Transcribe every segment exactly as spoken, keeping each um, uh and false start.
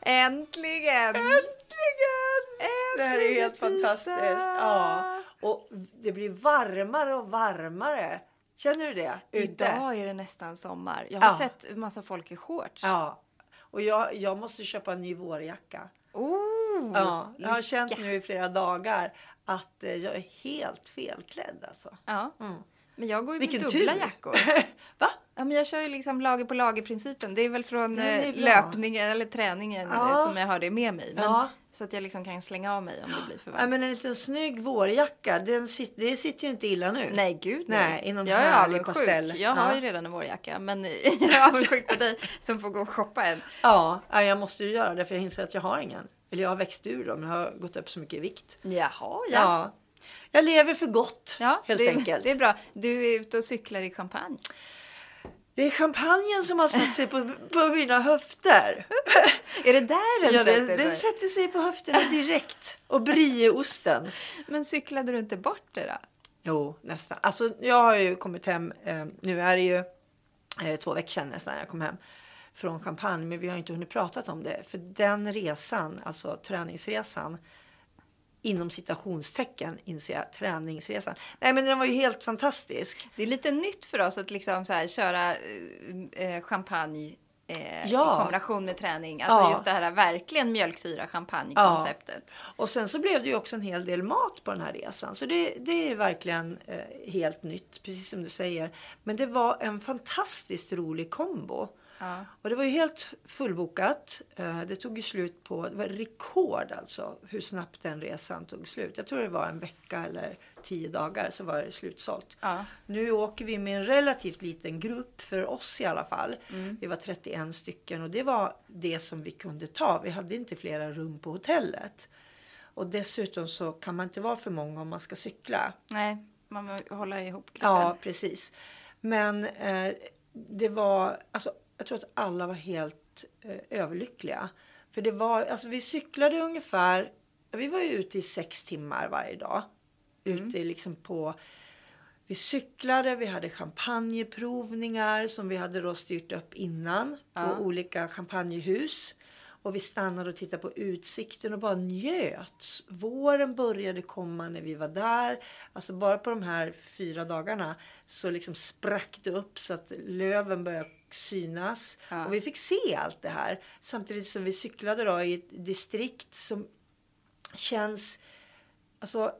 Äntligen! Äntligen! Äntligen! Det här är helt fantastiskt. Ja. Och det blir varmare och varmare. Känner du det? Ute? Idag är det nästan sommar. Jag har ja. sett en massa folk i shorts. Ja. Och jag, jag måste köpa en ny vårjacka. Oh, ja. Jag har känt nu i flera dagar att jag är helt felklädd. Alltså. Ja. Mm. Men jag går ju med Vilken dubbla tur. jackor. Va? Ja, men jag kör ju liksom lager på lager-principen. Det är väl från är löpningen eller träningen ja. som jag har det med mig. Men, ja. Så att jag liksom kan slänga av mig om det blir för varmt. Ja, men en liten snygg vårjacka, den sit, det sitter ju inte illa nu. Nej, gud nej. nej. Inom jag är avundsjuk. Jag ja. har ju redan en vårjacka, men jag är avundsjuk på dig som får gå och shoppa en. Ja, jag måste ju göra det för jag inser att jag har ingen. Eller jag har växt ur dem, jag har gått upp så mycket i vikt. Jaha, ja. ja. Jag lever för gott, ja, helt det, enkelt. Det är bra. Du är ute och cyklar i champagne. Det är champagnen som har satt sig på, på mina höfter. Är det där den ja, sätter sig? Den sätter sig på höfterna direkt. Och brieosten. Men cyklade du inte bort det då? Jo, nästan. Alltså jag har ju kommit hem. Eh, nu är det ju eh, två veckor sedan nästan jag kom hem från champagne. Men vi har inte hunnit pratat om det. För den resan, alltså träningsresan. Inom citationstecken inser jag träningsresan. Nej, men den var ju helt fantastisk. Det är lite nytt för oss att liksom så här köra eh, champagne eh, ja. i kombination med träning. Alltså ja. just det här verkligen mjölksyra champagne-konceptet. Ja. Och sen så blev det ju också en hel del mat på den här resan. Så det, det är verkligen eh, helt nytt, precis som du säger. Men det var en fantastiskt rolig kombo. Ja. Och det var ju helt fullbokat. Det tog ju slut på, det var rekord alltså, hur snabbt den resan tog slut. Jag tror det var en vecka eller tio dagar så var det slutsålt. Ja. Nu åker vi med en relativt liten grupp, för oss i alla fall. Mm. Vi var trettioen stycken och det var det som vi kunde ta. Vi hade inte flera rum på hotellet. Och dessutom så kan man inte vara för många om man ska cykla. Nej, man måste hålla ihop gruppen. Ja, precis. Men eh, det var, alltså... Jag tror att alla var helt eh, överlyckliga. För det var, alltså vi cyklade ungefär, vi var ju ute i sex timmar varje dag. Mm. Ute liksom på, vi cyklade, vi hade champagneprovningar som vi hade då styrt upp innan. Ja. På olika champagnehus. Och vi stannade och tittade på utsikten och bara njöts. Våren började komma när vi var där. Alltså bara på de här fyra dagarna så liksom sprack det upp så att löven började synas. Ja. Och vi fick se allt det här. Samtidigt som vi cyklade då i ett distrikt som känns alltså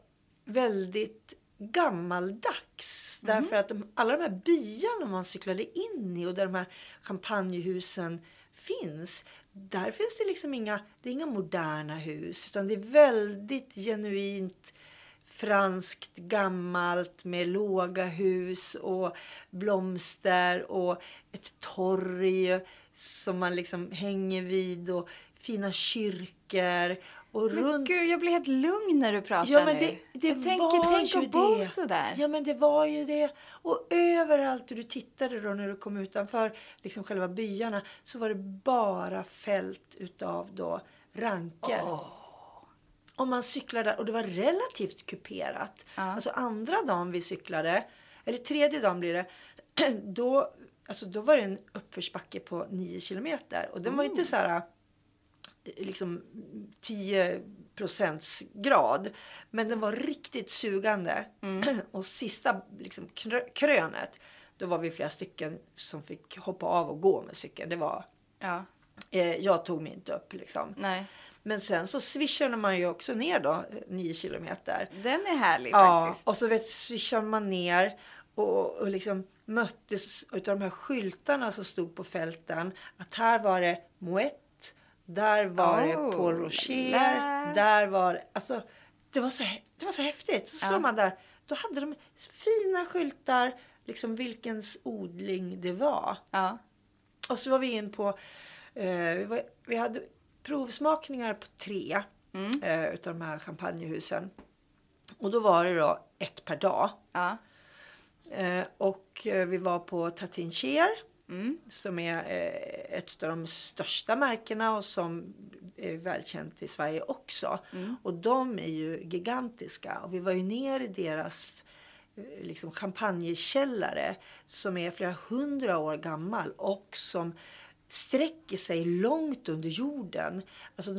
väldigt gammaldags. Mm-hmm. Därför att de, alla de här byarna man cyklade in i och där de här champagnehusen finns. Där finns det liksom inga, det är inga moderna hus. Utan det är väldigt genuint franskt, gammalt med låga hus och blomster och ett torg som man liksom hänger vid och fina kyrkor. Och men runt... gud, jag blir helt lugn när du pratar ja, men det, nu. Det jag tänker, tänk ju att bo det. Sådär. Ja, men det var ju det. Och överallt du tittade då när du kom utanför liksom själva byarna så var det bara fält utav då ranker. Oh. Om man cyklade där, och det var relativt kuperat. Ja. Alltså andra dagen vi cyklade, eller tredje dagen blir det, då, alltså då var det en uppförsbacke på nio kilometer. Och den mm. var inte så här liksom tio procents grad. Men den var riktigt sugande. Mm. Och sista liksom, krönet, då var vi flera stycken som fick hoppa av och gå med cykeln. Det var, ja. eh, jag tog mig inte upp liksom. Nej. Men sen så swishade man ju också ner då, nio kilometer. Den är härlig ja, faktiskt. Ja, och så vet, swishade man ner och, och liksom möttes av de här skyltarna som stod på fälten. Att här var det Moet, där var oh, det Paul Rocher, där. där var alltså det var så det var så häftigt. Så ja. Såg man där, då hade de fina skyltar liksom vilkens odling det var. Ja. Och så var vi in på eh, vi, var, vi hade provsmakningar på tre mm. eh, utav de här champagnehusen. Och då var det då ett per dag. Ja. Eh, och eh, vi var på Tatincher mm. som är eh, ett av de största märkena och som är välkänt i Sverige också. Mm. Och de är ju gigantiska. Och vi var ju ner i deras eh, liksom champagnekällare som är flera hundra år gammal och som sträcker sig långt under jorden. Alltså,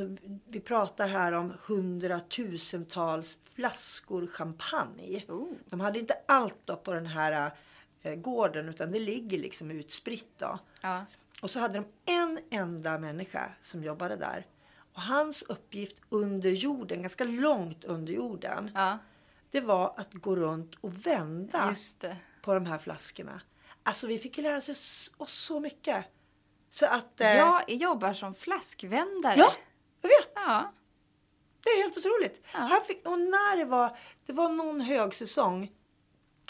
vi pratar här om hundratusentals flaskor champagne. Oh. De hade inte allt då på den här eh, gården utan det ligger liksom utspritt då. Ja. Och så hade de en enda människa som jobbade där. Och hans uppgift under jorden, ganska långt under jorden. Ja. Det var att gå runt och vända Just det. på de här flaskorna. Alltså vi fick lära oss så mycket. Så att, eh... jag jobbar som flaskvändare. Ja, jag vet. Ja. Det är helt otroligt. Ja. Han fick, och när det var, det var någon högsäsong.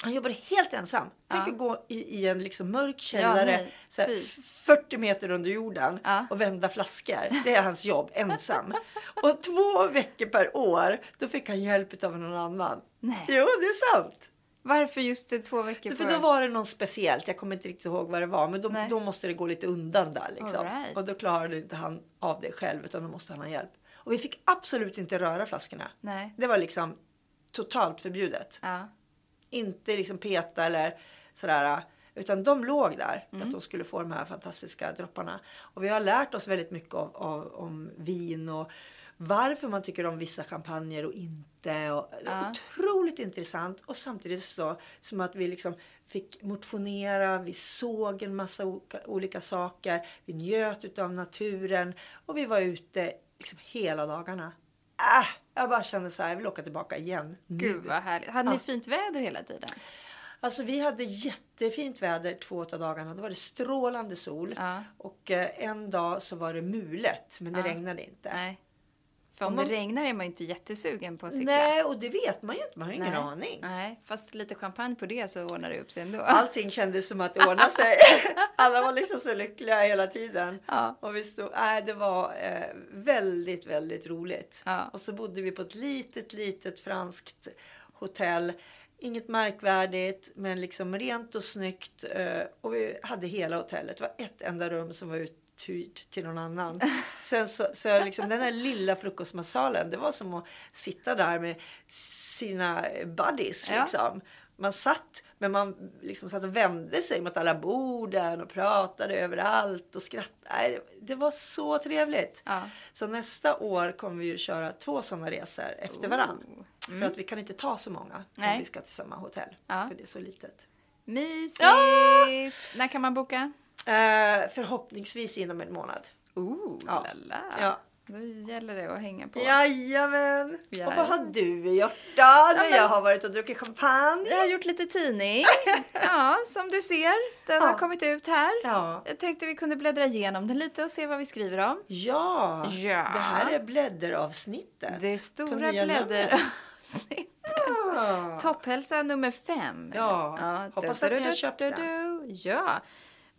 Han jobbade helt ensam. Tänk ja. att gå i, i en liksom mörk källare. Ja, så här, fyrtio meter under jorden. Ja. Och vända flaskor. Det är hans jobb, ensam. Och två veckor per år. Då fick han hjälp av någon annan. Nej. Jo, det är sant. Varför just det, två veckor för? För då var det någon speciellt. Jag kommer inte riktigt ihåg vad det var. Men då, då måste det gå lite undan där. Liksom. Right. Och då klarade inte han av det själv. Utan då måste han ha hjälp. Och vi fick absolut inte röra flaskorna. Nej. Det var liksom totalt förbjudet. Ja. Inte liksom peta eller sådär. Utan de låg där. Mm. För att de skulle få de här fantastiska dropparna. Och vi har lärt oss väldigt mycket av, av, om vin och varför man tycker om vissa champagner och inte. Och, ja. Otroligt intressant. Och samtidigt så som att vi liksom fick motionera. Vi såg en massa olika, olika saker. Vi njöt utav naturen. Och vi var ute liksom hela dagarna. Äh, jag bara kände så här, jag vill åka tillbaka igen. Gud vad härligt. Hade ja. ni fint väder hela tiden? Alltså vi hade jättefint väder två av dagarna. Då var det strålande sol. Ja. Och eh, en dag så var det mulet. Men det ja. regnade inte. Nej. För om, om man... det regnar är man ju inte jättesugen på att cykla. Nej, och det vet man ju inte. Man har ingen Nej. aning. Nej, fast lite champagne på det så ordnar det upp sig ändå. Allting kändes som att det ordnade sig. Alla var liksom så lyckliga hela tiden. Ja. Och vi stod... Nej, det var eh, väldigt, väldigt roligt. Ja. Och så bodde vi på ett litet, litet franskt hotell. Inget märkvärdigt, men liksom rent och snyggt. Eh, och vi hade hela hotellet. Det var ett enda rum som var ute. Tyrt till någon annan. Sen så, så liksom den här lilla frukostmatsalen. Det var som att sitta där med sina buddies. Ja. Liksom. Man satt. Men man liksom satt och vände sig mot alla borden. Och pratade överallt. Och skrattade. Det var så trevligt. Ja. Så nästa år kommer vi ju köra två sådana resor efter varann. Mm. För att vi kan inte ta så många. Nej. Om vi ska till samma hotell. Ja. För det är så litet. Mysigt! Ja! När kan man boka? Uh, förhoppningsvis inom en månad. Oh, ja. Lala. Ja. Då gäller det att hänga på. Jajamän. Jajamän. Och vad har du gjort då? När jag har varit och druckit champagne. Jag har gjort lite tidning. Ja, som du ser. Den ja. har kommit ut här. Ja. Jag tänkte vi kunde bläddra igenom den lite och se vad vi skriver om. Ja. ja. Det här är blädderavsnittet. Det är stora blädderavsnittet. Ja. Topphälsa nummer fem. Ja. ja. Hoppas att ni har köpt den. Ja.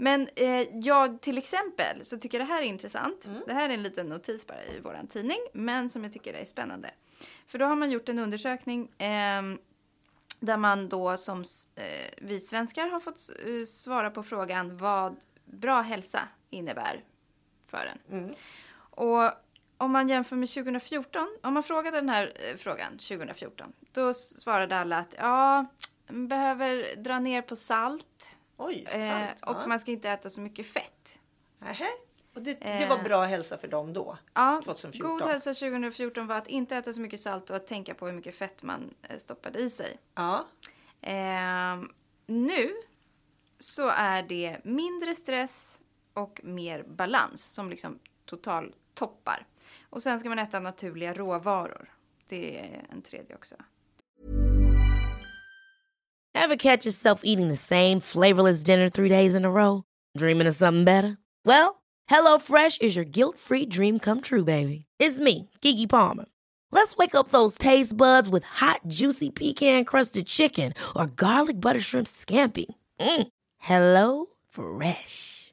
Men eh, jag till exempel så tycker det här är intressant. Mm. Det här är en liten notis bara i våran tidning. Men som jag tycker är spännande. För då har man gjort en undersökning. Eh, där man då som eh, vi svenskar har fått eh, svara på frågan. Vad bra hälsa innebär för en. Mm. Och om man jämför med tjugofjorton. Om man frågade den här eh, frågan tjugofjorton. Då svarade alla att ja, man behöver dra ner på salt. Oj, sant, eh, och ja. man ska inte äta så mycket fett. Aha. Och det, det var bra hälsa för dem då? Ja, tjugofjorton. God hälsa tjugofjorton var att inte äta så mycket salt och att tänka på hur mycket fett man stoppade i sig. Ja. Eh, nu så är det mindre stress och mer balans som liksom total toppar. Och sen ska man äta naturliga råvaror. Det är en tredje också. Ever catch yourself eating the same flavorless dinner three days in a row? Dreaming of something better? Well, HelloFresh is your guilt-free dream come true, baby. It's me, Keke Palmer. Let's wake up those taste buds with hot, juicy pecan-crusted chicken or garlic butter shrimp scampi. Mm. Hello Fresh.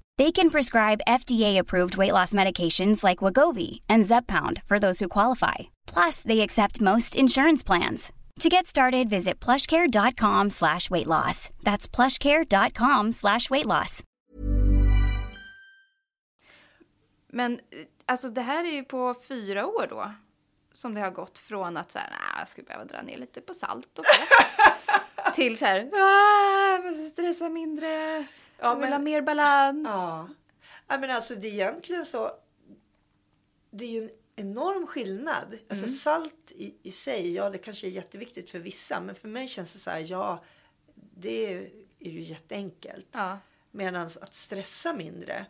They can prescribe F D A-approved weight loss medications like Wegovy and Zepbound for those who qualify. Plus, they accept most insurance plans. To get started, visit plushcare.com slash weight loss. That's plushcare.com slash weight loss. Men alltså det här är ju på fyra år då som det har gått från att så här, nah, jag skulle behöva dra ner lite på salt och på, till så här, ah, jag måste stressa mindre, jag ja, vill men, ha mer balans. Ja. Ja, men alltså det är egentligen så, det är ju en enorm skillnad. Mm. Alltså salt i, i sig, ja det kanske är jätteviktigt för vissa, men för mig känns det så här, ja det är, är ju jätteenkelt. Ja. Medan att stressa mindre,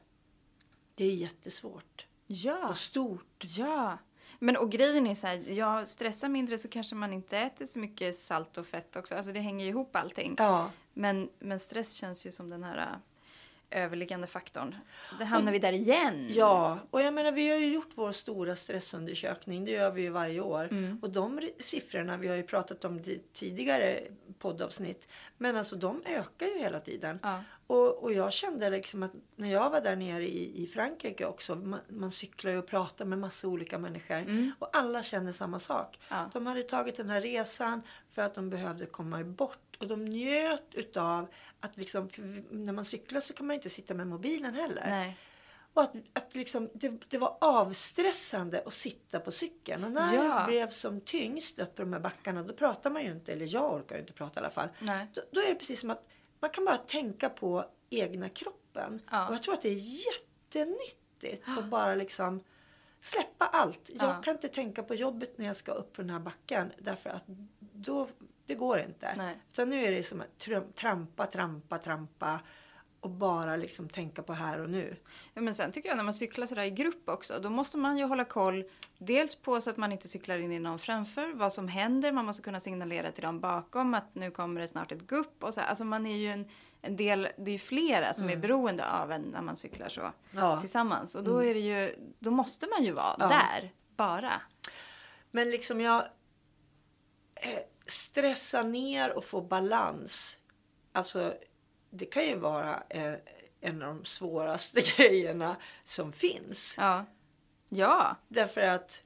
det är jättesvårt. Ja. Och stort. Ja. Men och grejen är så här, jag stressar mindre så kanske man inte äter så mycket salt och fett också. Alltså det hänger ihop allting. Ja. Men, men stress känns ju som den här äh, överliggande faktorn. Det hamnar och, vi där igen. Ja, och jag menar vi har ju gjort vår stora stressundersökning. Det gör vi ju varje år. Mm. Och de siffrorna, vi har ju pratat om tidigare poddavsnitt. Men alltså de ökar ju hela tiden. Ja. Och, och jag kände liksom att när jag var där nere i, i Frankrike också. Man, man cyklar ju och pratar med massa olika människor. Mm. Och alla kände samma sak. Ja. De hade tagit den här resan för att de behövde komma bort. Och de njöt utav att liksom, när man cyklar så kan man inte sitta med mobilen heller. Nej. Och att, att liksom, det, det var avstressande att sitta på cykeln. Och när ja. jag blev som tyngst upp på de här backarna, då pratar man ju inte. Eller jag orkar ju inte prata i alla fall. Nej. Då, då är det precis som att man kan bara tänka på egna kroppen. Ja. Och jag tror att det är jättenyttigt att bara liksom släppa allt. Jag ja. kan inte tänka på jobbet när jag ska upp på den här backen. Därför att då, det går inte. Nej. Utan nu är det som att trampa, trampa, trampa. Och bara liksom tänka på här och nu. Ja, men sen tycker jag när man cyklar sådär i grupp också. Då måste man ju hålla koll. Dels på så att man inte cyklar in i någon framför. Vad som händer. Man måste kunna signalera till dem bakom. Att nu kommer det snart ett gupp. Och så här. Alltså man är ju en, en del. Det är ju flera som mm. är beroende av en när man cyklar så. Ja. Tillsammans. Och då är det ju. Då måste man ju vara ja. där. Bara. Men liksom jag. Eh, stressa ner och få balans. Alltså. Det kan ju vara en av de svåraste grejerna som finns. Ja. Ja. Därför att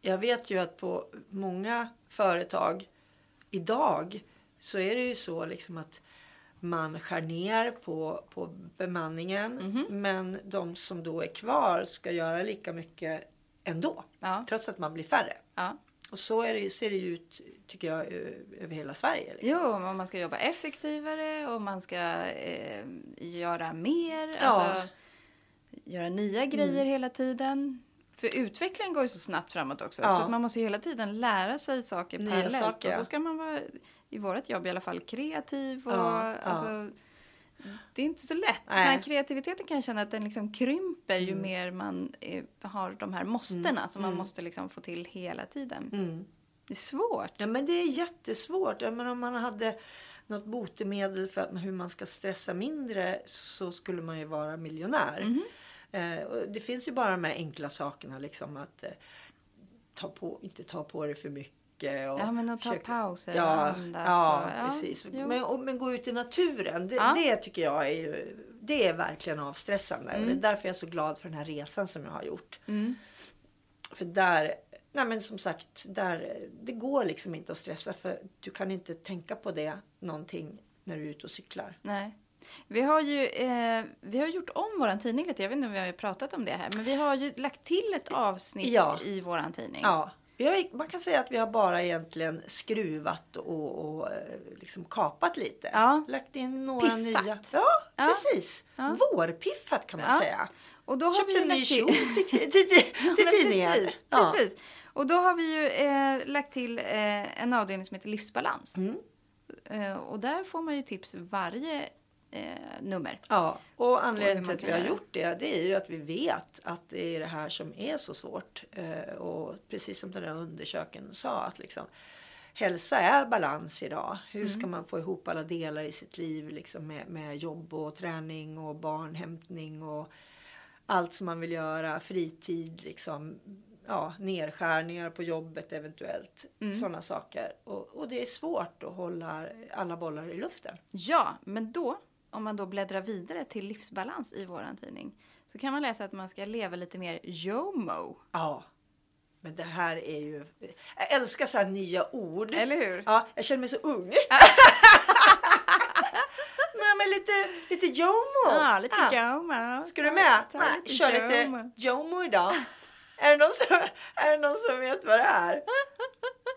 jag vet ju att på många företag idag så är det ju så liksom att man skär ner på, på bemanningen. Mm-hmm. Men de som då är kvar ska göra lika mycket ändå. Ja. Trots att man blir färre. Ja. Och så är det, ser det ju ut, tycker jag, över hela Sverige. Liksom. Jo, om man ska jobba effektivare och man ska eh, göra mer. Ja. Alltså, göra nya grejer mm. hela tiden. För utvecklingen går ju så snabbt framåt också. Ja. Så att man måste hela tiden lära sig saker parallellt. Nya saker. Och så ska man vara, i vårt jobb i alla fall, kreativ. Och, ja, alltså, ja. Det är inte så lätt. Nej. Den här kreativiteten kan jag känna att den liksom krymper mm. ju mer man är, har de här måstena. Mm. Som man mm. måste liksom få till hela tiden. Mm. Det är svårt. Ja, men det är jättesvårt. Jag menar, om man hade något botemedel för att, hur man ska stressa mindre så skulle man ju vara miljonär. Mm-hmm. Eh, och det finns ju bara de här enkla sakerna. Liksom att eh, ta på, inte ta på det för mycket. Och ja, men att försöka, ta pauser. Ja, och andas, ja, och, ja precis. Men, och, men gå ut i naturen. Det, ja. det tycker jag är ju, det är verkligen avstressande. Mm. Det är därför jag är så glad för den här resan som jag har gjort. Mm. För där... Nej men som sagt, där, det går liksom inte att stressa för du kan inte tänka på det någonting när du är ute och cyklar. Nej, vi har ju eh, vi har gjort om våran tidning lite, jag vet inte om vi har pratat om det här. Men vi har ju lagt till ett avsnitt ja. i våran tidning. Ja, Vi har, man kan säga att vi har bara egentligen skruvat och, och liksom kapat lite. Ja. Lagt in några piffat. Nya. Ja, ja. Precis. Ja. Vårpiffat kan man ja. Säga. Och då har köpt vi en ny kjol till, till, till, till tidningen. Precis, ja. Precis. Och då har vi ju eh, lagt till eh, en avdelning som heter Livsbalans. Mm. Eh, och där får man ju tips varje eh, nummer. Ja, och anledningen till att vi har gjort det, det är ju att vi vet att det är det här som är så svårt. Eh, och precis som den där undersökningen sa, att liksom, hälsa är balans idag. Hur mm. ska man få ihop alla delar i sitt liv liksom med, med jobb och träning och barnhämtning och allt som man vill göra, fritid liksom. Ja, nedskärningar på jobbet eventuellt. Mm. Sådana saker. Och, och det är svårt att hålla alla bollar i luften. Ja, men då, om man då bläddrar vidare till livsbalans i våran tidning. Så kan man läsa att man ska leva lite mer JOMO. Ja, men det här är ju... Jag älskar så här nya ord. Eller hur? Ja, jag känner mig så ung. Nej, men lite, lite JOMO. Ja, lite ja. JOMO. Ska du med? Ta, ta Nej, lite kör JOMO. Lite JOMO idag. Är det, någon som, är det någon som vet vad det är?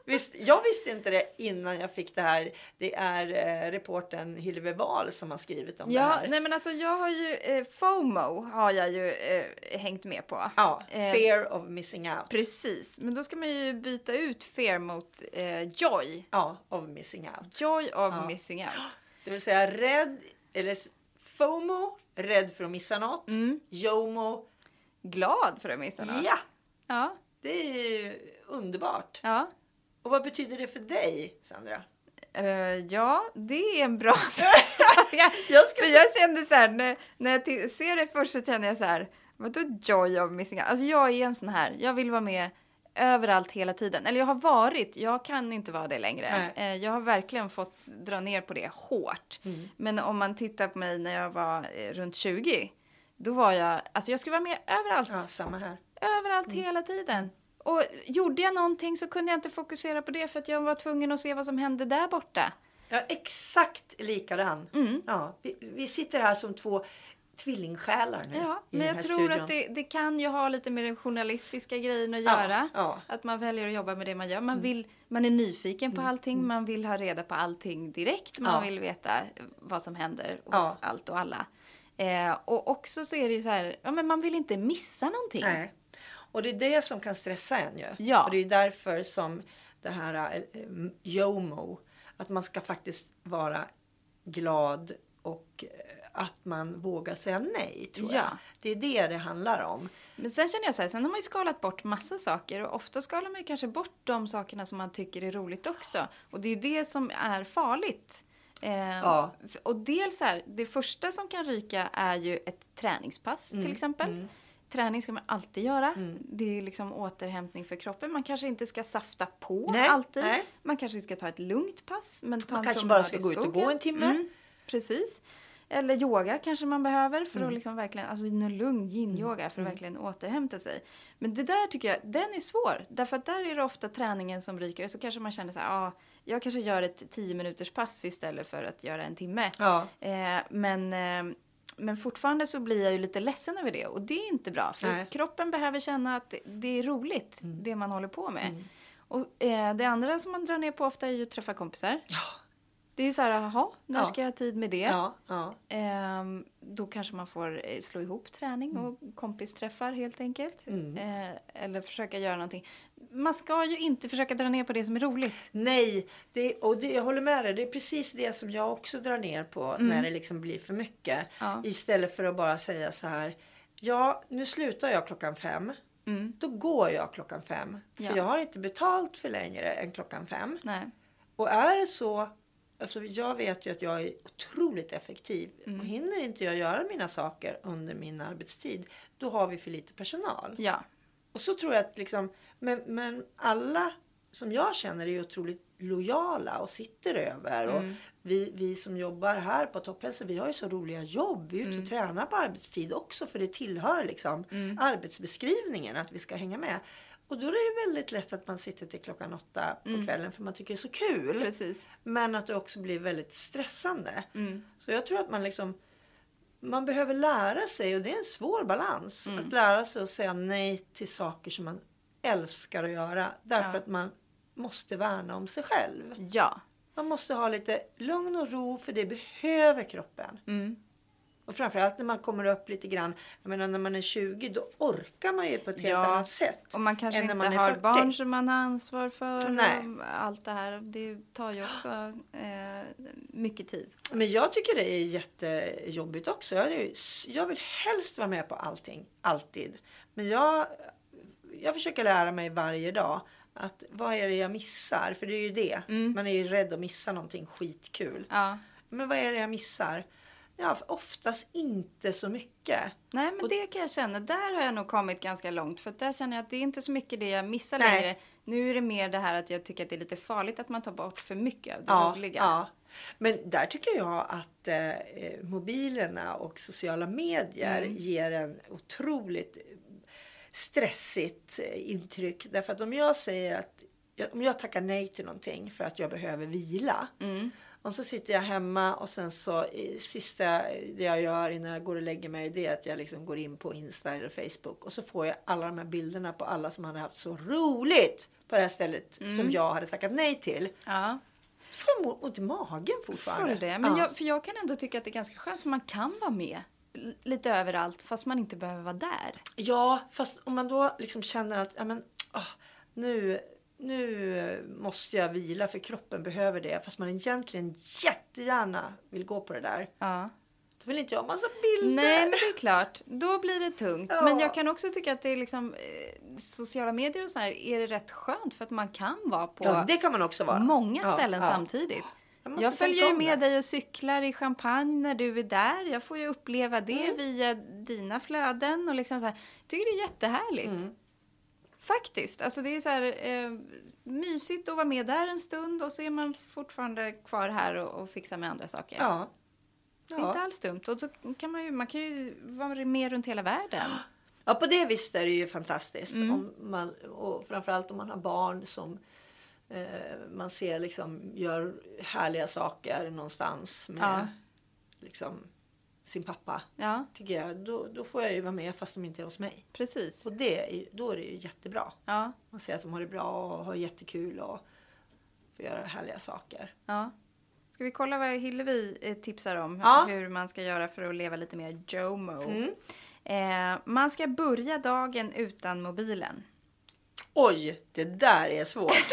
Visst, jag visste inte det innan jag fick det här. Det är eh, reporten Hillevi Wahl som har skrivit om ja, det här. Ja, nej men alltså jag har ju... Eh, FOMO har jag ju eh, hängt med på. Ja, fear eh, of missing out. Precis, men då ska man ju byta ut fear mot eh, joy. Ja, of missing out. Joy of ja. Missing out. Det vill säga rädd... Eller FOMO, rädd för att missa något. Mm. JOMO... Glad för att missa något. Ja. Ja. Det är ju underbart. Ja. Och vad betyder det för dig, Sandra? Uh, ja, det är en bra jag, jag, ska för jag kände så här, när, när jag t- ser det först så känner jag så här, vadå joy of missing out? Alltså jag är en sån här, jag vill vara med överallt hela tiden. Eller jag har varit, jag kan inte vara det längre. Nej. Jag har verkligen fått dra ner på det hårt. Mm. Men om man tittar på mig när jag var runt tjugo... Då var jag, alltså jag skulle vara med överallt. Ja, samma här. Överallt mm. hela tiden. Och gjorde jag någonting så kunde jag inte fokusera på det för att jag var tvungen att se vad som hände där borta. Ja, exakt likadan. Mm. Ja, vi, vi sitter här som två tvillingsjälar nu. Ja, men jag tror studion. Att det, det kan ju ha lite med den journalistiska grejen att ja, göra. Ja. Att man väljer att jobba med det man gör. Man, mm. vill, man är nyfiken på mm. allting. Man vill ha reda på allting direkt. Man ja. Vill veta vad som händer hos ja. Allt och alla. Eh, och också så är det ju så här, ja, men man vill inte missa någonting. Nej. Och det är det som kan stressa en ju. Ja. Och det är därför som det här eh, JOMO, att man ska faktiskt vara glad och att man vågar säga nej, tror ja. Jag. Det är det det handlar om. Men sen känner jag så här, sen har man ju skalat bort massa saker. Och ofta skalar man ju kanske bort de sakerna som man tycker är roligt också. Och det är ju det som är farligt. Eh, ja. Och dels här, det första som kan ryka är ju ett träningspass mm. till exempel. Mm. Träning ska man alltid göra. Mm. Det är liksom återhämtning för kroppen. Man kanske inte ska safta på nej, alltid. Nej. Man kanske ska ta ett lugnt pass. Men ta man kanske bara ska gå ut och gå en timme. Mm, precis. Eller yoga kanske man behöver för mm. att liksom verkligen, alltså en lugn yin-yoga för att mm. verkligen återhämta sig. Men det där tycker jag, den är svår. Därför att där är det ofta träningen som ryker. Så kanske man känner så här, ja, ah, jag kanske gör ett tio minuters pass istället för att göra en timme. Ja. Eh, men, eh, men fortfarande så blir jag ju lite ledsen över det. Och det är inte bra. För nej. Kroppen behöver känna att det är roligt, mm. det man håller på med. Mm. Och eh, det andra som man drar ner på ofta är ju att träffa kompisar. Ja. Det är ju så här, jaha, när ja. Ska jag ha tid med det? Ja, ja. Ehm, då kanske man får slå ihop träning och mm. kompisträffar helt enkelt. Mm. Ehm, eller försöka göra någonting. Man ska ju inte försöka dra ner på det som är roligt. Nej, det, och det, jag håller med dig. Det är precis det som jag också drar ner på mm. när det liksom blir för mycket. Ja. Istället för att bara säga så här, ja, nu slutar jag klockan fem. Mm. Då går jag klockan fem. Ja. För jag har inte betalt för längre än klockan fem. Nej. Och är det så... Alltså jag vet ju att jag är otroligt effektiv. Mm. Och hinner inte jag göra mina saker under min arbetstid. Då har vi för lite personal. Ja. Och så tror jag att liksom. Men, men alla som jag känner är otroligt lojala. Och sitter över. Mm. Och vi, vi som jobbar här på Topphälsa. Vi har ju så roliga jobb. Vi är ute och mm. tränar på arbetstid också. För det tillhör liksom mm. arbetsbeskrivningen. Att vi ska hänga med. Och då är det väldigt lätt att man sitter till klockan åtta på mm. kvällen. För man tycker det är så kul. Precis. Men att det också blir väldigt stressande. Mm. Så jag tror att man liksom... Man behöver lära sig. Och det är en svår balans. Mm. Att lära sig att säga nej till saker som man älskar att göra. Därför ja. Att man måste värna om sig själv. Ja. Man måste ha lite lugn och ro, för det behöver kroppen. Mm. Och framförallt när man kommer upp lite grann. Jag menar, när man är tjugo då orkar man ju på ett helt ja. Annat sätt. Och man kanske inte man har fyrtio barn som man har ansvar för. Nej. Allt det här. Det tar ju också eh, mycket tid. Men jag tycker det är jättejobbigt också. Jag, är, jag vill helst vara med på allting. Alltid. Men jag, jag försöker lära mig varje dag. Att vad är det jag missar? För det är ju det. Mm. Man är ju rädd att missa någonting skitkul. Ja. Men vad är det jag missar? Ja, oftast inte så mycket. Nej, men och det kan jag känna. Där har jag nog kommit ganska långt. För där känner jag att det är inte så mycket det jag missar nej. Längre. Nu är det mer det här att jag tycker att det är lite farligt att man tar bort för mycket av det ja, roliga. Ja. Men där tycker jag att eh, mobilerna och sociala medier mm. ger en otroligt stressigt intryck. Därför att om jag säger att om jag tackar nej till någonting för att jag behöver vila. Mm. Och så sitter jag hemma och sen så sista det jag gör innan jag går och lägger mig det är att jag liksom går in på Insta eller Facebook. Och så får jag alla de här bilderna på alla som hade haft så roligt på det här stället mm. som jag hade tackat nej till. Ja. Så får jag må ont i magen fortfarande. Får det? Men ja. jag, för jag kan ändå tycka att det är ganska skönt att man kan vara med lite överallt fast man inte behöver vara där. Ja, fast om man då liksom känner att ja, men, åh, nu... Nu måste jag vila för kroppen behöver det. Fast man egentligen jättegärna vill gå på det där. Ja. Då vill inte jag ha massa bilder. Nej, men det är klart. Då blir det tungt. Ja. Men jag kan också tycka att det är liksom, eh, sociala medier och så här är det rätt skönt. För att man kan vara på ja, det kan man också vara. Många ställen ja, ja. Samtidigt. Jag, jag följer ju med det. Dig och cyklar i champagne när du är där. Jag får ju uppleva det mm. via dina flöden. Och liksom så här. Jag tycker det är jättehärligt. Mm. Faktiskt, alltså det är så här eh, mysigt att vara med där en stund och så är man fortfarande kvar här och, och fixar med andra saker. Ja. Ja. Det är inte alls dumt. Och så kan man ju, man kan ju vara med runt hela världen. Ja, på det visst är det ju fantastiskt. Mm. Om man, och framförallt om man har barn som eh, man ser liksom gör härliga saker någonstans med ja. Liksom sin pappa, ja. Tycker jag. Då, då får jag ju vara med fast de inte är hos mig. Precis. Och det är, då är det ju jättebra. Ja. Man ser att de har det bra och har jättekul och får göra härliga saker. Ja. Ska vi kolla vad Hillevi tipsar om? Ja. Hur man ska göra för att leva lite mer JOMO. Mm. Eh, man ska börja dagen utan mobilen. Oj, det där är svårt.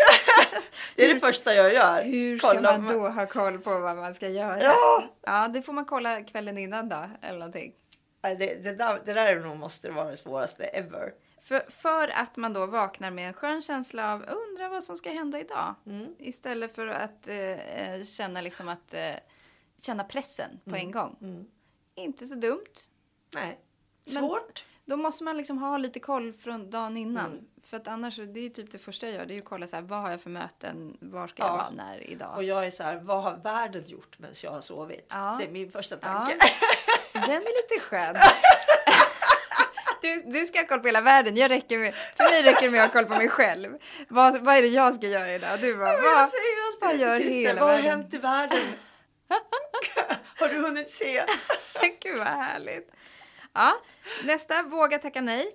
Det är hur, det första jag gör. Hur ska kolla man då ha koll på vad man ska göra? Ja, ja det får man kolla kvällen innan då. Eller någonting. Det, det, där, det där nog måste vara det svåraste ever. För, för att man då vaknar med en skön känsla av undra vad som ska hända idag. Mm. Istället för att eh, känna, liksom att, eh, känna pressen på mm. en gång. Mm. Inte så dumt. Nej, svårt. Men då måste man liksom ha lite koll från dagen innan. Mm. För att annars, det är ju typ det första jag gör. Det är ju att kolla så här, vad har jag för möten? Var ska ja. Jag vara när idag? Och jag är så här, vad har världen gjort medan jag har sovit? Ja. Det är min första tanke. Ja. Den är lite skön. Du, du ska ha koll på hela världen. Jag räcker med, för mig räcker det med att ha koll på mig själv. Vad, vad är det jag ska göra idag? Du bara, vad, jag säger alltid vad gör Christen, hela vad har världen? Hänt i världen? Har du hunnit se? Gud vad härligt. Ja, nästa, våga tacka nej.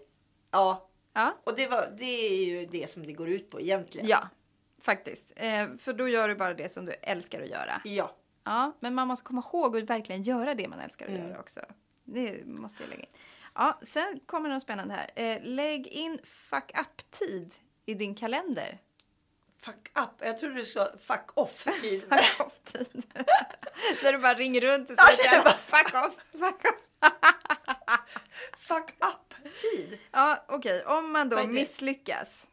Ja. Ja. Och det, var, det är ju det som det går ut på egentligen. Ja, faktiskt. Eh, för då gör du bara det som du älskar att göra. Ja. Ja, men man måste komma ihåg att verkligen göra det man älskar att mm. göra också. Det måste jag lägga in. Ja, sen kommer något spännande här. Eh, lägg in fuck up-tid i din kalender. Fuck up? Jag tror du sa fuck off-tid. Fuck off-tid. När du bara ringer runt och säger bara, fuck off, fuck off. Fuck up-tid. Ja, okej. Okay. Om man då misslyckas.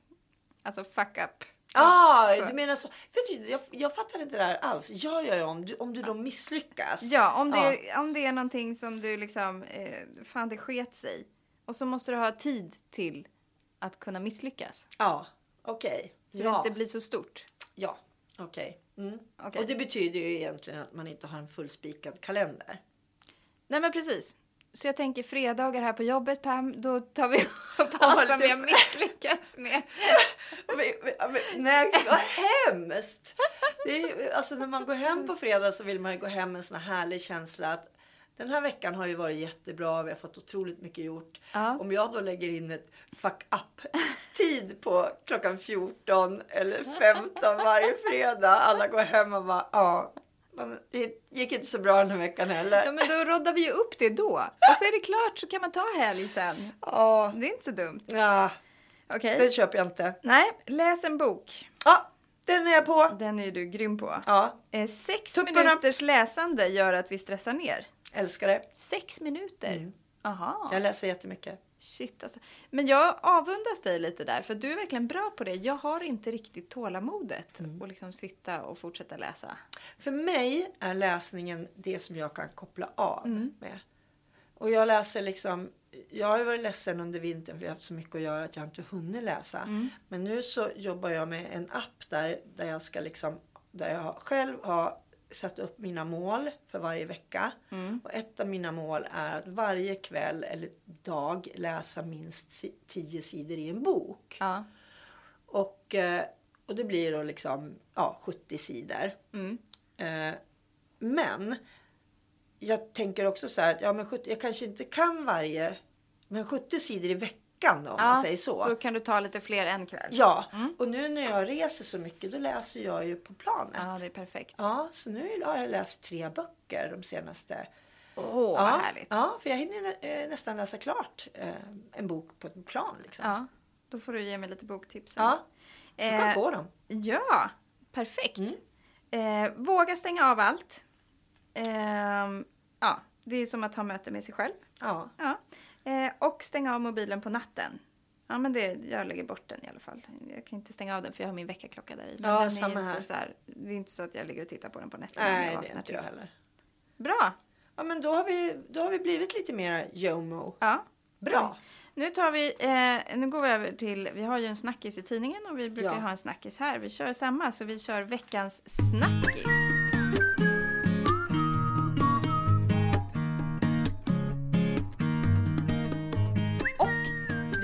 Alltså fuck up. Ja, ah, så. Du menar så. Du, jag, jag fattar inte det här alls. Jag gör ju om du, om du då misslyckas. Ja, om det, ja. Är, om det är någonting som du liksom, eh, fan det sket sig. Och så måste du ha tid till att kunna misslyckas. Ja, okej. Okay. Så ja. Det inte blir så stort. Ja, okej. Okay. Mm. Okay. Och det betyder ju egentligen att man inte har en fullspikad kalender. Nej, men precis. Så jag tänker fredagar här på jobbet, Pam. Då tar vi upp allt som jag misslyckats med. Nej, vad hemskt. Det är ju, alltså när man går hem på fredag så vill man ju gå hem med en sån här härlig känsla att den här veckan har ju varit jättebra. Vi har fått otroligt mycket gjort. Ja. Om jag då lägger in ett fuck up-tid på klockan fjorton eller femton varje fredag. Alla går hem och bara, ja, det gick inte så bra den här veckan heller. Ja, men då roddar vi ju upp det då. Och så är det klart, så kan man ta helg sen. Ja. Det är inte så dumt. Ja, okay. Det köper jag inte. Nej, läs en bok. Ja. Den är jag på. Den är du grym på. Ja. Eh, sex Tupparna. minuters läsande gör att vi stressar ner. Älskar det. Sex minuter? Mm. Aha. Jag läser jättemycket. Shit alltså. Men jag avundas dig lite där. För du är verkligen bra på det. Jag har inte riktigt tålamodet. Mm. Att liksom sitta och fortsätta läsa. För mig är läsningen det som jag kan koppla av mm. med. Och jag läser liksom... Jag har ju varit ledsen under vintern för jag har haft så mycket att göra att jag inte hunnit läsa. Mm. Men nu så jobbar jag med en app där, där jag ska liksom, där jag själv har satt upp mina mål för varje vecka. Mm. Och ett av mina mål är att varje kväll eller dag läsa minst tio sidor i en bok. Ja. Och, och det blir då liksom ja, sjuttio sidor. Mm. Eh, men... Jag tänker också så här, ja, men sjuttio, jag kanske inte kan varje, men sjuttio sidor i veckan då, om ja, man säger så. Så kan du ta lite fler en kväll. Ja, mm. Och nu när jag reser så mycket, då läser jag ju på planet. Ja, det är perfekt. Ja, så nu har jag läst tre böcker de senaste. Åh, oh, ja, vad härligt. Ja, för jag hinner nästan läsa klart en bok på ett plan liksom. Ja, då får du ge mig lite boktips. Ja, du kan eh, få dem. Ja, perfekt. Mm. Eh, våga stänga av allt. Eh, Ja, det är som att ha möte med sig själv. Ja. Ja. Eh, och stänga av mobilen på natten. Ja, men det, jag lägger bort den i alla fall. Jag kan inte stänga av den för jag har min väckarklocka där i. Men ja, den samma är inte så här, det är inte så att jag ligger och tittar på den på nätterna. Nej, jag det är inte jag heller. Bra. Ja, men då har vi, då har vi blivit lite mer JOMO. Ja. Bra. Nu tar vi, eh, nu går vi över till, vi har ju en snackis i tidningen och vi brukar ja. ha en snackis här. Vi kör samma, så vi kör veckans snackis.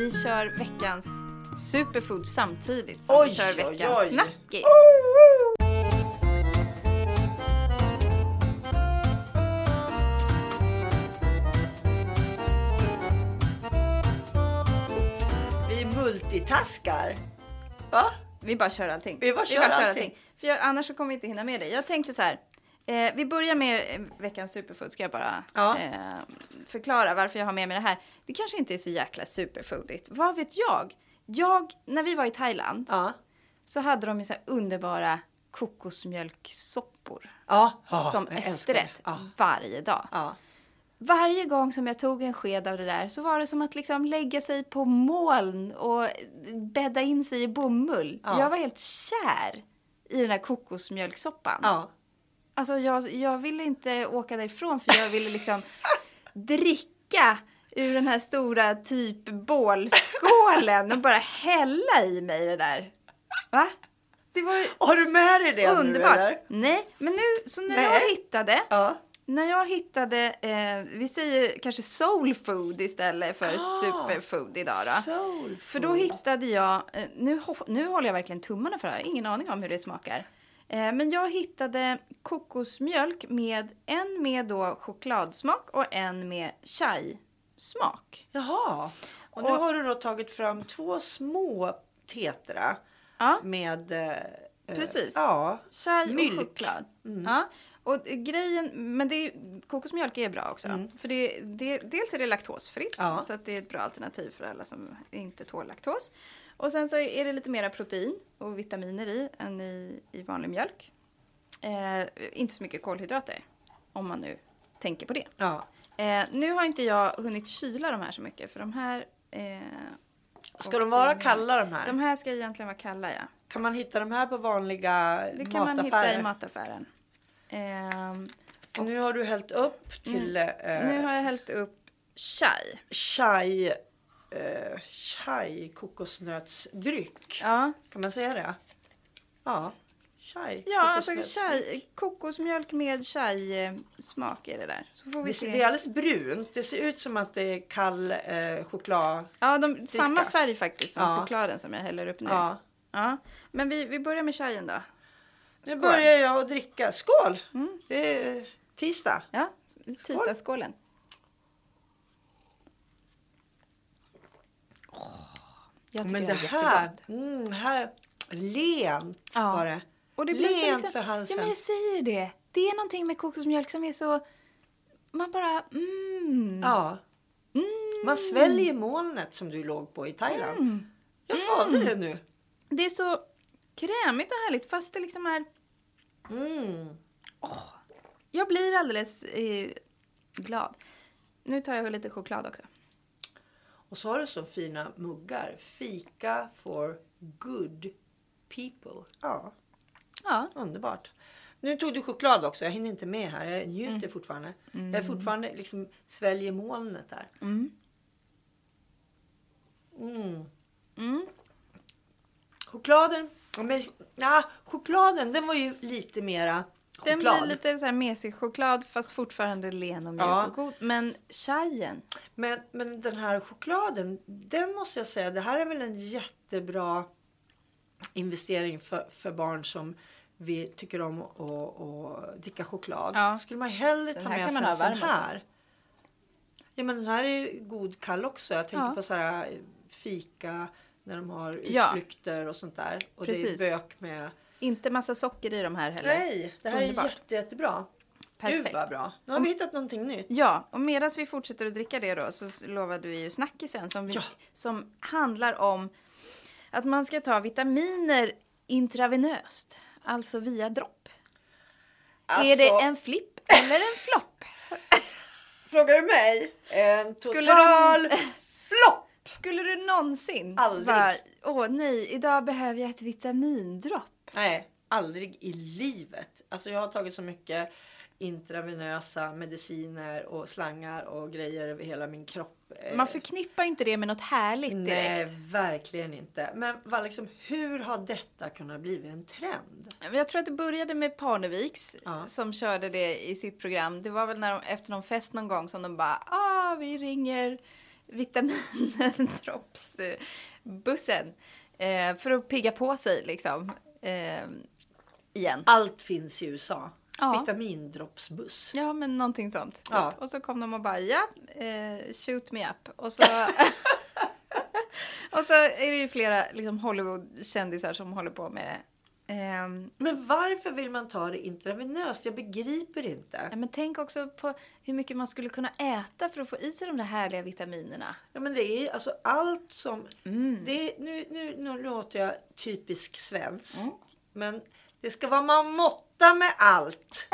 Vi kör veckans superfood samtidigt som oj, vi kör veckans oj, oj. snackis. Oh, oh. Vi multitaskar. Va? Vi bara kör allting. Vi bara kör, vi bara allting. kör allting. För jag, annars så kommer vi inte hinna med det. Jag tänkte så här. Eh, vi börjar med veckans superfood. Ska jag bara ja. eh, förklara varför jag har med mig det här. Det kanske inte är så jäkla superfoodigt. Vad vet jag? Jag, när vi var i Thailand ja. så hade de ju så här underbara kokosmjölksoppor. Ja. Som ja, efterrätt ja. varje dag. Ja. Varje gång som jag tog en sked av det där så var det som att liksom lägga sig på moln och bädda in sig i bomull. Ja. Jag var helt kär i den här kokosmjölksoppan. Ja. Alltså jag, jag ville inte åka därifrån för jag ville liksom dricka ur den här stora typ bålskålen och bara hälla i mig det där. Va? Det var ju har du med dig det underbart. Nu, eller? Nej, men nu, så när Nej. jag hittade, ja. när jag hittade, eh, vi säger kanske soul food istället för ah, superfood idag då. Soul food. För då hittade jag, nu, nu håller jag verkligen tummarna för det här, ingen aning om hur det smakar. Men jag hittade kokosmjölk med en med då chokladsmak och en med chai-smak. Jaha, och nu och, har du då tagit fram två små tetra ja, med eh, precis. Ja, chai mjölk. Och choklad. Mm. Ja, och grejen, men det, kokosmjölk är bra också. Mm. För det, det, dels är det laktosfritt ja. så att det är ett bra alternativ för alla som inte tål laktos. Och sen så är det lite mera protein och vitaminer i än i, i vanlig mjölk. Eh, inte så mycket kolhydrater, om man nu tänker på det. Ja. Eh, nu har inte jag hunnit kyla de här så mycket, för de här... Eh, ska de vara de här, kalla, de här? De här ska egentligen vara kalla, ja. Kan man hitta de här på vanliga mataffärer? Det kan mataffärer? man hitta i mataffären. Eh, och nu har du hällt upp till... Mm, eh, nu har jag hällt upp chai. Chai... Uh, chai, kokosnötsdryck. Ja. Kan man säga det? Ja, chai. Ja, alltså chai, kokosmjölk med chai-smak är det där. Så får vi det, se. Det är alldeles brunt. Det ser ut som att det är kall eh, choklad. Ja, de, samma färg faktiskt som ja. chokladen som jag häller upp nu. Ja. Ja. Men vi, vi börjar med chaien då. Skål. Nu börjar jag att dricka. Skål! Mm. Det är... Tisdag? Ja, tisdagsskålen. Men det, det här, mm, här lent ja. Bara. Och det blir lent liksom, för halsen. Ja, men jag säger det. Det är någonting med kokosmjölk som är så... Man bara... Mm. Ja. Mm. Man sväljer molnet som du låg på i Thailand. Mm. Jag svalde mm. det nu. Det är så krämigt och härligt. Fast det liksom är... Mm. Oh, jag blir alldeles eh, glad. Nu tar jag lite choklad också. Och så har du så fina muggar. Fika for good people. Ja. Ja. Underbart. Nu tog du choklad också. Jag hinner inte med här. Jag njuter mm. fortfarande. Mm. Jag är fortfarande liksom sväljer molnet där. Mm. Mm. Mm. Chokladen. Men, ja, chokladen, den var ju lite mera choklad. Den blev lite så här mesig choklad fast fortfarande len och mjuk ja. Och god. Men chayen. Men, men den här chokladen, den måste jag säga, det här är väl en jättebra investering för, för barn som vi tycker om att och, och dricka choklad. Ja. Skulle man hellre ta med sig en sån här. Ja, men den här är ju god kall också. Jag tänker ja. På så här fika... När de har utflykter ja. Och sånt där. Och precis. Det är bök med... Inte massa socker i de här heller. Nej, det här underbart. Är jätte, jättebra. Perfekt. Gud vad bra. Nu har om, vi hittat någonting nytt. Ja, och medan vi fortsätter att dricka det då så lovade vi ju snackisen som, vi, ja. Som handlar om att man ska ta vitaminer intravenöst. Alltså via dropp. Alltså... Är det en flipp eller en flopp? Frågar du mig? En total du... flopp. Skulle du någonsin aldrig. Bara, åh nej, idag behöver jag ett vitamindropp. Nej, aldrig i livet. Alltså jag har tagit så mycket intravenösa mediciner och slangar och grejer över hela min kropp. Man förknippar inte det med något härligt nej, direkt. Nej, verkligen inte. Men vad, liksom, hur har detta kunnat bli en trend? Jag tror att det började med Paneviks ja. Som körde det i sitt program. Det var väl när de, efter någon fest någon gång som de bara, ah vi ringer... vitamindroppsbussen eh, för att pigga på sig liksom eh, igen. Allt finns i U S A. Ja. Vitamindroppsbuss. Ja, men någonting sånt. Typ. Ja. Och så kom de och bara, ja, eh, shoot me up. Och så, och så är det ju flera liksom, Hollywood-kändisar som håller på med det. Eh, men varför vill man ta det intravenöst? Jag begriper inte. Ja, men tänk också på hur mycket man skulle kunna äta för att få i sig de där härliga vitaminerna. Ja, men det är alltså allt som... Mm. Det är, nu, nu, nu låter jag typisk svensk. Mm. Men det ska vara man måtta med allt.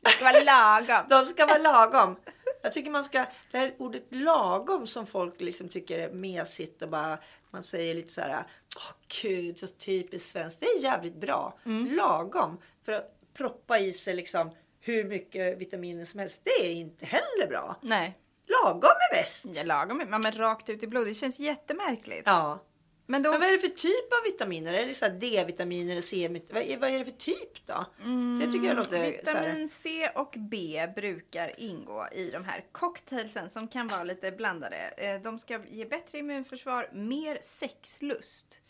Det ska vara lagom. De ska vara lagom. Jag tycker man ska... Det här ordet lagom som folk liksom tycker är mesigt och bara... Man säger lite så här, åh gud, så typiskt svenskt. Det är jävligt bra. Mm. Lagom. För att proppa i sig liksom hur mycket vitaminer som helst. Det är inte heller bra. Nej. Lagom är bäst. Ja, lagom är ja, men rakt ut i blodet. Det känns jättemärkligt. Ja. Men, då... men vad är det för typ av vitaminer? Är det så här D-vitaminer eller C-vitaminer? Vad är det för typ då? Mm, det tycker jag låter vitamin C och B brukar ingå i de här cocktailsen som kan vara lite blandade. De ska ge bättre immunförsvar, mer sexlust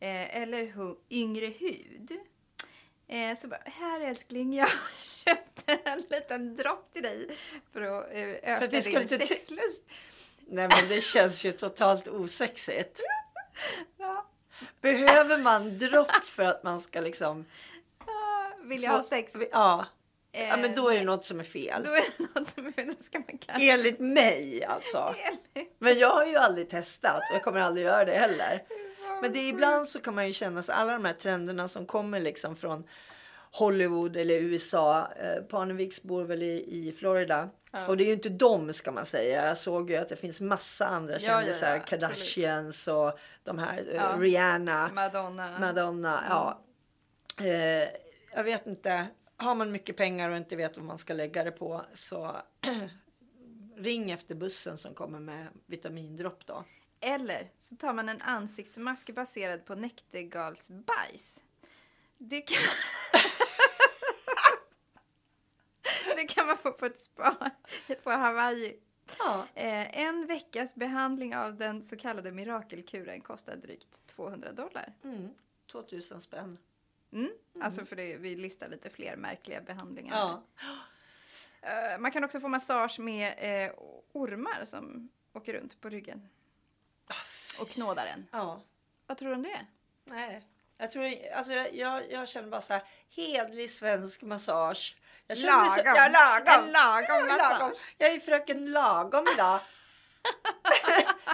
eller yngre hud. Så bara, här älskling, jag köpte en liten dropp till dig för att öka för din sexlust. Ty- Nej, men det känns ju totalt osexigt. Ja. Behöver man dropp för att man ska liksom vill jag få, ha sex? Ja. Eh, ja, men då är det nej. något som är fel. Då är det något som är fel, då ska man kanske... Enligt mig alltså. Enligt. Men jag har ju aldrig testat och jag kommer aldrig göra det heller. Men det är ibland så kan man ju känna sig alla de här trenderna som kommer liksom från Hollywood eller U S A. Eh, Paneviks bor väl i, i Florida. Ja. Och det är ju inte dem ska man säga. Jag såg ju att det finns massa andra kändisar. Ja, ja, ja, Kardashians absolut. Och de här. Ja. Eh, Rihanna. Madonna. Madonna, ja. Eh, jag vet inte. Har man mycket pengar och inte vet vad man ska lägga det på. Så ring efter bussen som kommer med vitamindropp då. Eller så tar man en ansiktsmask baserad på näktergalsbajs. Det kan... det kan man få på ett spa på Hawaii. Ja. Eh, en veckas behandling av den så kallade mirakelkuren kostar drygt tvåhundra dollar. Mm. tvåtusen spänn. Mm. Mm. Alltså för det, vi listar lite fler märkliga behandlingar. Ja. Uh, man kan också få massage med uh, ormar som åker runt på ryggen. Och knådar den. Ja. Vad tror du om det? Nej. Jag tror, alltså jag, jag, jag känner bara så här, hedlig svensk massage. Jag känner lagom. Så, jag lagom. En lagom, jag lagom. Jag är fröken lagom idag.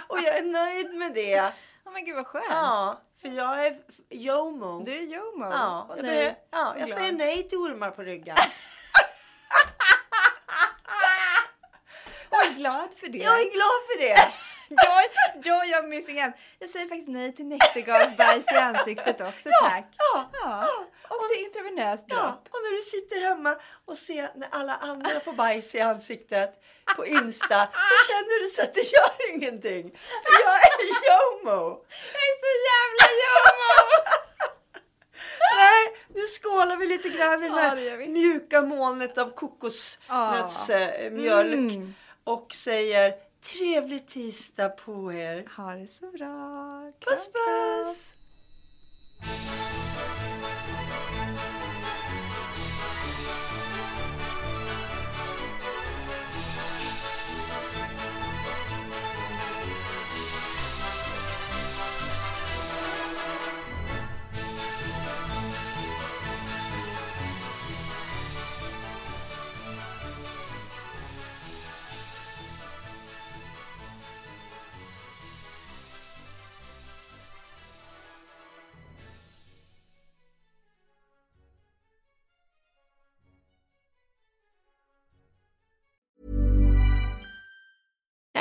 Och jag är nöjd med det. Ja, men gud vad skönt. Ja, för jag är JOMO. Du är JOMO. Ja, och jag, nej. Ja, jag säger nej till ormar på ryggen. Jag är glad för det. Jag är glad för det. Joy, joy of missing out. Jag säger faktiskt nej till näktergasbajs i ansiktet också, ja, tack. Ja, ja. Och, och till intravenöst ja, dropp. Och när du sitter hemma och ser när alla andra får bajs i ansiktet på Insta, då känner du så att det gör ingenting. För jag är JOMO. Jag är så jävla JOMO. Nej, nu skålar vi lite grann i det här mjuka molnet av kokosnötsmjölk. Mm. Och säger... Trevlig tisdag på er. Ha det så bra. Puss, puss.